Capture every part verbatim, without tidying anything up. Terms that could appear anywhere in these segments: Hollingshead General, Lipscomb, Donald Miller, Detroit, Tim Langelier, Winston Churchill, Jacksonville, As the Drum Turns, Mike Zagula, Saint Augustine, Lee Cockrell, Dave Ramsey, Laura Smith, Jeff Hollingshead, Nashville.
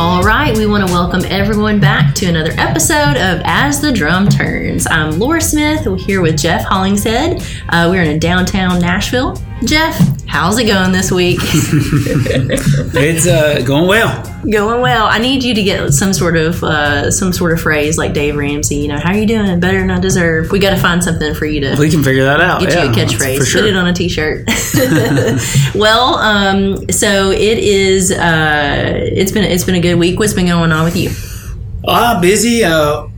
All right, we want to welcome everyone back to another episode of As the Drum Turns. I'm Laura Smith. We're here with Jeff Hollingshead. Uh, we're in a downtown Nashville. Jeff, how's it going this week? It's uh, going well. Going well. I need you to get some sort of uh, some sort of phrase like Dave Ramsey. You know, how are you doing? Better than I deserve. We got to find something for you to. We can figure that out. Get yeah, you a catchphrase. Sure. Put it on a T-shirt. Well, um, so it is. Uh, it's been it's been a good week. What's been going on with you? Uh busy. Uh,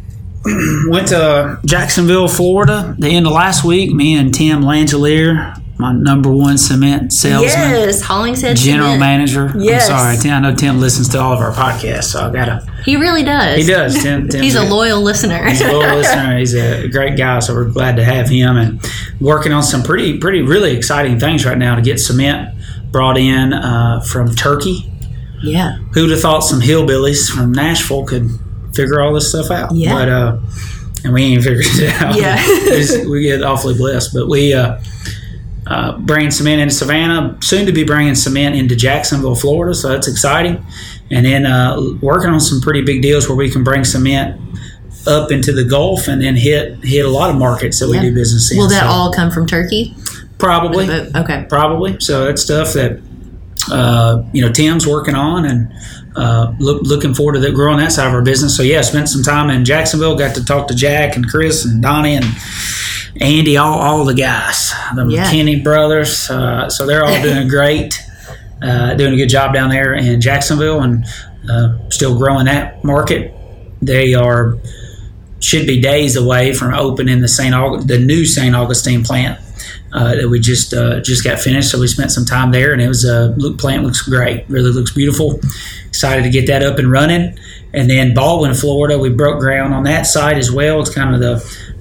went to Jacksonville, Florida, the end of last week. Me and Tim Langelier. My number one cement salesman. Yes, Hollingshead General cement. Manager. Yes. I'm sorry, Tim. I know Tim listens to all of our podcasts, so I gotta. He really does. He does. Tim. Tim's He's a loyal listener. He's a loyal listener. He's a great guy, so we're glad to have him. And working on some pretty, pretty, really exciting things right now to get cement brought in uh, from Turkey. Yeah. Who'd have thought some hillbillies from Nashville could figure all this stuff out? Yeah. But uh, and we ain't figured it out. Yeah. We get awfully blessed, but we. Uh, Uh, bringing cement into Savannah, soon to be bringing cement into Jacksonville, Florida, so that's exciting. And then uh, working on some pretty big deals where we can bring cement up into the Gulf and then hit hit a lot of markets that yeah. we do business in. Will that so, all come from Turkey? Probably. Okay. Probably. So that's stuff that uh, you know Tim's working on and uh, look, looking forward to that, growing that side of our business. So yeah, spent some time in Jacksonville, got to talk to Jack and Chris and Donnie and Andy, all, all the guys, the yeah. McKinney brothers, uh, so they're all doing great, uh, doing a good job down there in Jacksonville, and uh, still growing that market. They are should be days away from opening the Saint August, the new Saint Augustine plant uh, that we just uh, just got finished. So we spent some time there, and it was a uh, plant looks great, really looks beautiful. Excited to get that up and running. And then Baldwin, Florida, we broke ground on that side as well. It's kind of the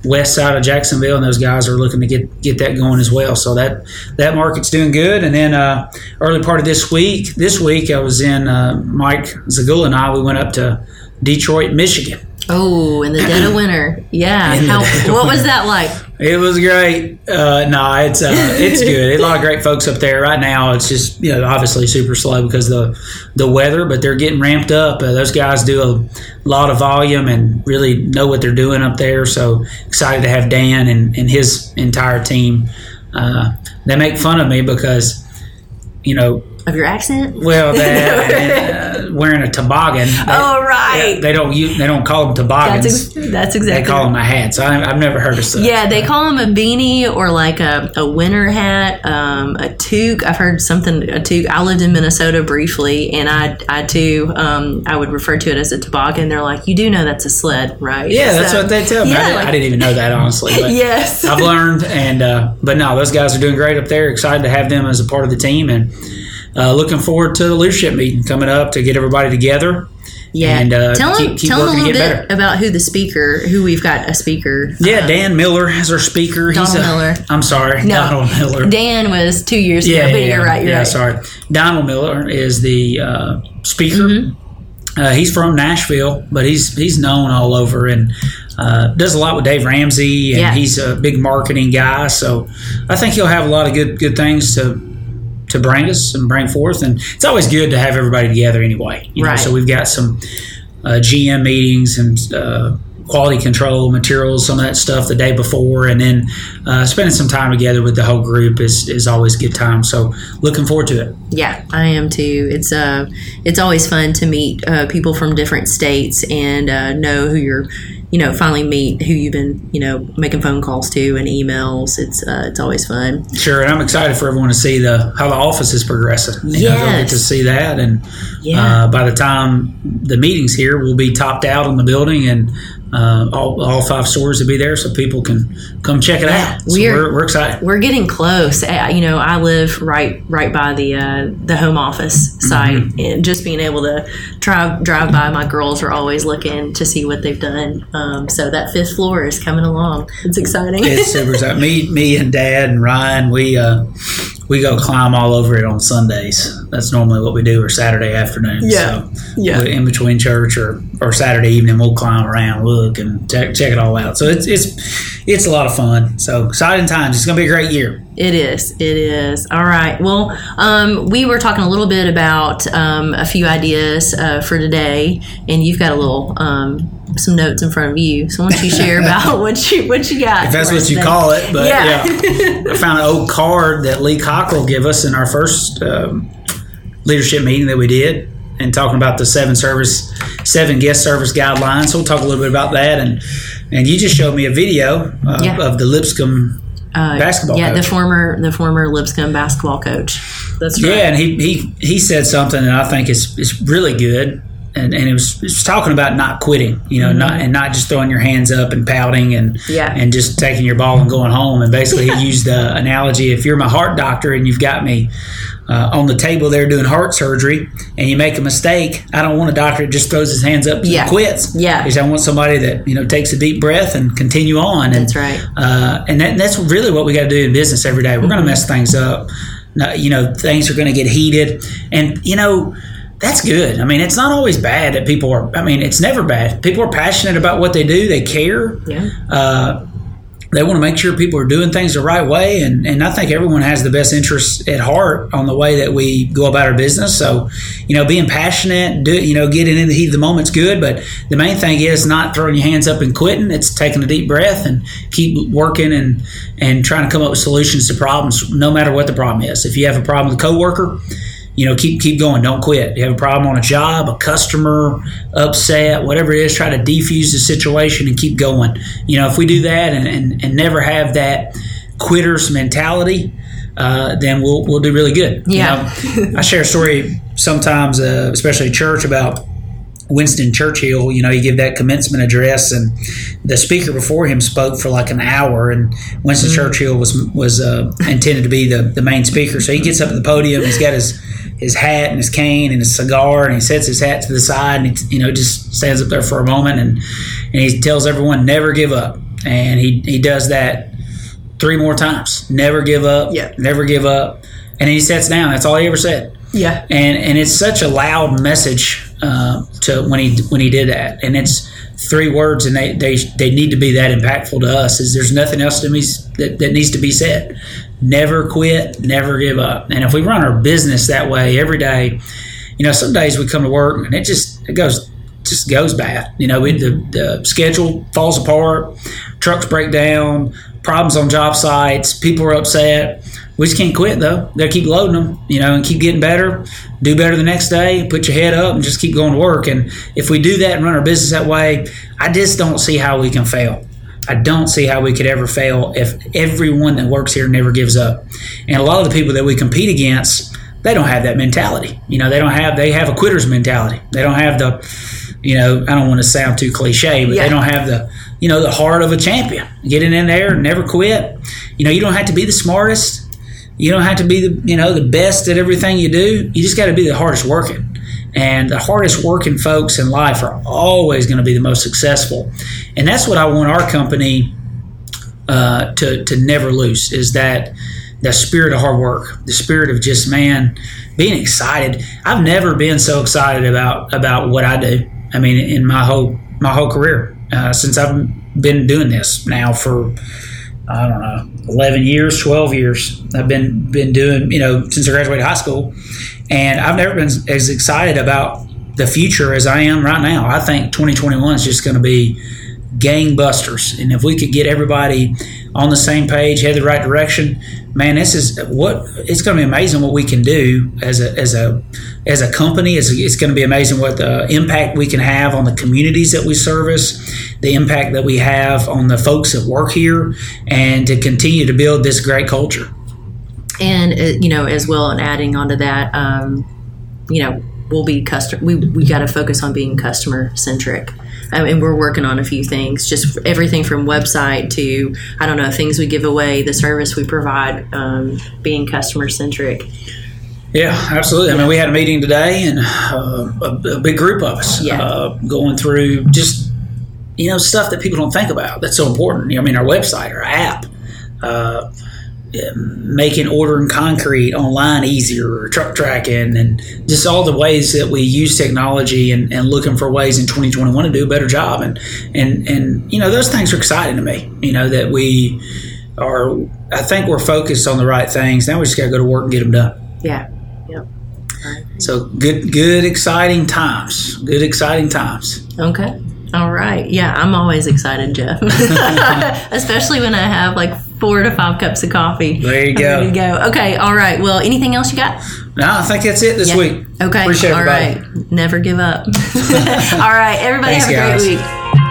west side of Jacksonville, and those guys are looking to get, get that going as well. So that that market's doing good. And then uh, early part of this week, this week I was in uh, Mike Zagula and I. We went up to Detroit, Michigan. Oh, in the dead of winter, yeah. How, what was that like? It was great. Uh, no, nah, it's uh, it's good. A lot of great folks up there right now. It's just you know obviously super slow because the the weather, but they're getting ramped up. Uh, those guys do a lot of volume and really know what they're doing up there. So excited to have Dan and, and his entire team. Uh, they make fun of me because you know. Of your accent? Well, that, and, uh, wearing a toboggan. They, oh, right. Yeah, they don't use, they don't call them toboggans. That's, ex- that's exactly. They call them a hat. So I, I've never heard of such. Yeah, they call them a beanie or like a, a winter hat, um, a toque. I've heard something a toque. I lived in Minnesota briefly, and I I too um, I would refer to it as a toboggan. They're like, you do know that's a sled, right? Yeah, so, that's what they tell me. Yeah, I, didn't, like, I didn't even know that honestly. But yes, I've learned, and uh, but no, those guys are doing great up there. Excited to have them as a part of the team, and. Uh, looking forward to the leadership meeting coming up to get everybody together. Yeah, and uh, tell keep, them, keep tell them a little bit better. About who the speaker, who we've got a speaker. Yeah, um, Dan Miller is our speaker. Donald He's a, Miller. I'm sorry, no, Donald Miller. Dan was two years yeah, ago, but yeah, you're right. You're yeah, right. sorry. Donald Miller is the uh, speaker. Mm-hmm. Uh, he's from Nashville, but he's he's known all over and uh, does a lot with Dave Ramsey, and yeah. he's a big marketing guy. So I think he'll have a lot of good good things to. to bring us and bring forth. And it's always good to have everybody together anyway. You know? Right. So we've got some uh, G M meetings and uh, quality control materials, some of that stuff the day before. And then uh, spending some time together with the whole group is, is always a good time. So looking forward to it. Yeah, I am too. It's uh, it's always fun to meet uh, people from different states and uh, know who you're you know, finally meet who you've been, you know, making phone calls to and emails. It's uh, it's always fun. Sure, and I'm excited for everyone to see the how the office is progressing. Yeah, they'll get to see that, and yeah. uh, by the time the meeting's here, we'll be topped out on the building, and uh, all all five stores will be there, so people can come check it yeah, out. So we're, we're we're excited. We're getting close. You know, I live right right by the uh, the home office site, mm-hmm. and just being able to drive drive by, my girls are always looking to see what they've done. Um, so that fifth floor is coming along. It's exciting. It's super exciting. Me, me and Dad and Ryan, we uh, we go climb all over it on Sundays. that's normally what we do, or Saturday afternoon. Yeah. So yeah. in between church or, or Saturday evening, we'll climb around, look, and check, check it all out. So it's it's it's a lot of fun. So exciting times. It's going to be a great year. It is. It is. All right. Well, um, we were talking a little bit about um, a few ideas uh, for today, and you've got a little um, some notes in front of you. So why don't you share about what you what you got? If that's what you today. Call it. But yeah, yeah. I found an old card that Lee Cockrell gave us in our first um, leadership meeting that we did, and talking about the seven service, seven guest service guidelines. So we'll talk a little bit about that. And and you just showed me a video uh, yeah. of the Lipscomb uh, basketball. Yeah, coach. the former the former Lipscomb basketball coach. That's right. Yeah, and he he, he said something that I think is is really good. And, and it, was, it was talking about not quitting, you know, mm-hmm. not and not just throwing your hands up and pouting and yeah. and just taking your ball and going home. And basically yeah. he used the analogy, if you're my heart doctor and you've got me uh, on the table there doing heart surgery and you make a mistake, I don't want a doctor that just throws his hands up and yeah. quits. Yeah. Because I want somebody that, you know, takes a deep breath and continue on. That's and, right. Uh, and that, that's really what we got to do in business every day. We're mm-hmm. going to mess things up. You know, things are going to get heated. And, you know, that's good. I mean, it's not always bad that people are, I mean, it's never bad. People are passionate about what they do. They care. Yeah. Uh, they want to make sure people are doing things the right way. And, and I think everyone has the best interests at heart on the way that we go about our business. So, you know, being passionate, do, you know, getting in the heat of the moment's good. But the main thing is not throwing your hands up and quitting. It's taking a deep breath and keep working and, and trying to come up with solutions to problems, no matter what the problem is. If you have a problem with a coworker, you know, keep keep going. Don't quit. You have a problem on a job, a customer, upset, whatever it is, try to defuse the situation and keep going. You know, if we do that and, and, and never have that quitter's mentality, uh, then we'll we'll do really good. Yeah. You know, I share a story sometimes, uh, especially at church, about Winston Churchill. You know, he gave that commencement address, and the speaker before him spoke for like an hour, and Winston mm-hmm. Churchill was was uh, intended to be the, the main speaker. So he gets up at the podium, he's got his, his hat and his cane and his cigar, and he sets his hat to the side, and he, you know, just stands up there for a moment, and, and he tells everyone, never give up. And he, he does that three more times. Never give up, yeah. never give up. And then he sits down. That's all he ever said. Yeah, and and it's such a loud message uh, to when he when he did that, and it's three words, and they, they they need to be that impactful to us. Is there's nothing else to me that, that needs to be said? Never quit, never give up. And if we run our business that way every day, you know, some days we come to work and it just it goes just goes bad. You know, we, the the schedule falls apart, trucks break down, problems on job sites, people are upset. We just can't quit, though. They'll keep loading them, you know, and keep getting better, do better the next day, put your head up, and just keep going to work. And if we do that and run our business that way, I just don't see how we can fail. I don't see how we could ever fail if everyone that works here never gives up. And a lot of the people that we compete against, they don't have that mentality. You know, they don't have, they have a quitter's mentality. They don't have the, you know, I don't want to sound too cliche, but yeah. they don't have the, you know, the heart of a champion. Getting in there, never quit. You know, you don't have to be the smartest. You don't have to be the, you know, the best at everything you do. You just got to be the hardest working. And the hardest working folks in life are always going to be the most successful. And that's what I want our company uh, to to never lose, is that the spirit of hard work, the spirit of just, man, being excited. I've never been so excited about about what I do. I mean, in my whole my whole career uh, since I've been doing this now for, I don't know, eleven years, twelve years. I've been been doing, you know, since I graduated high school. And I've never been as excited about the future as I am right now. I think twenty twenty-one is just going to be gangbusters. And if we could get everybody on the same page, head the right direction, man, this is what it's going to be amazing what we can do as a as a as a company. It's, it's going to be amazing what the impact we can have on the communities that we service, the impact that we have on the folks that work here, and to continue to build this great culture. And you know, as well, and adding on to that, um, you know, we'll be customer. We we got to focus on being customer centric. I mean, we're working on a few things, just everything from website to, I don't know, things we give away, the service we provide, um, being customer centric. Yeah, absolutely. I mean, we had a meeting today and uh, a, a big group of us yeah. uh, going through just, you know, stuff that people don't think about that's so important. You know, I mean, our website, our app, uh, making ordering concrete online easier, or truck tracking, and just all the ways that we use technology, and, and looking for ways in twenty twenty-one to do a better job. And, and, and, you know, those things are exciting to me, you know, that we are, I think we're focused on the right things. Now we just got to go to work and get them done. Yeah. Yep. Right. So good, good, exciting times, good, exciting times. Okay. All right. Yeah, I'm always excited, Jeff, especially when I have like four to five cups of coffee. There you go. There you go. Okay. All right. Well, anything else you got? No, I think that's it this yeah. week. Okay. Appreciate it. All everybody. Right. Never give up. All right. Everybody Thanks, have a guys. Great week.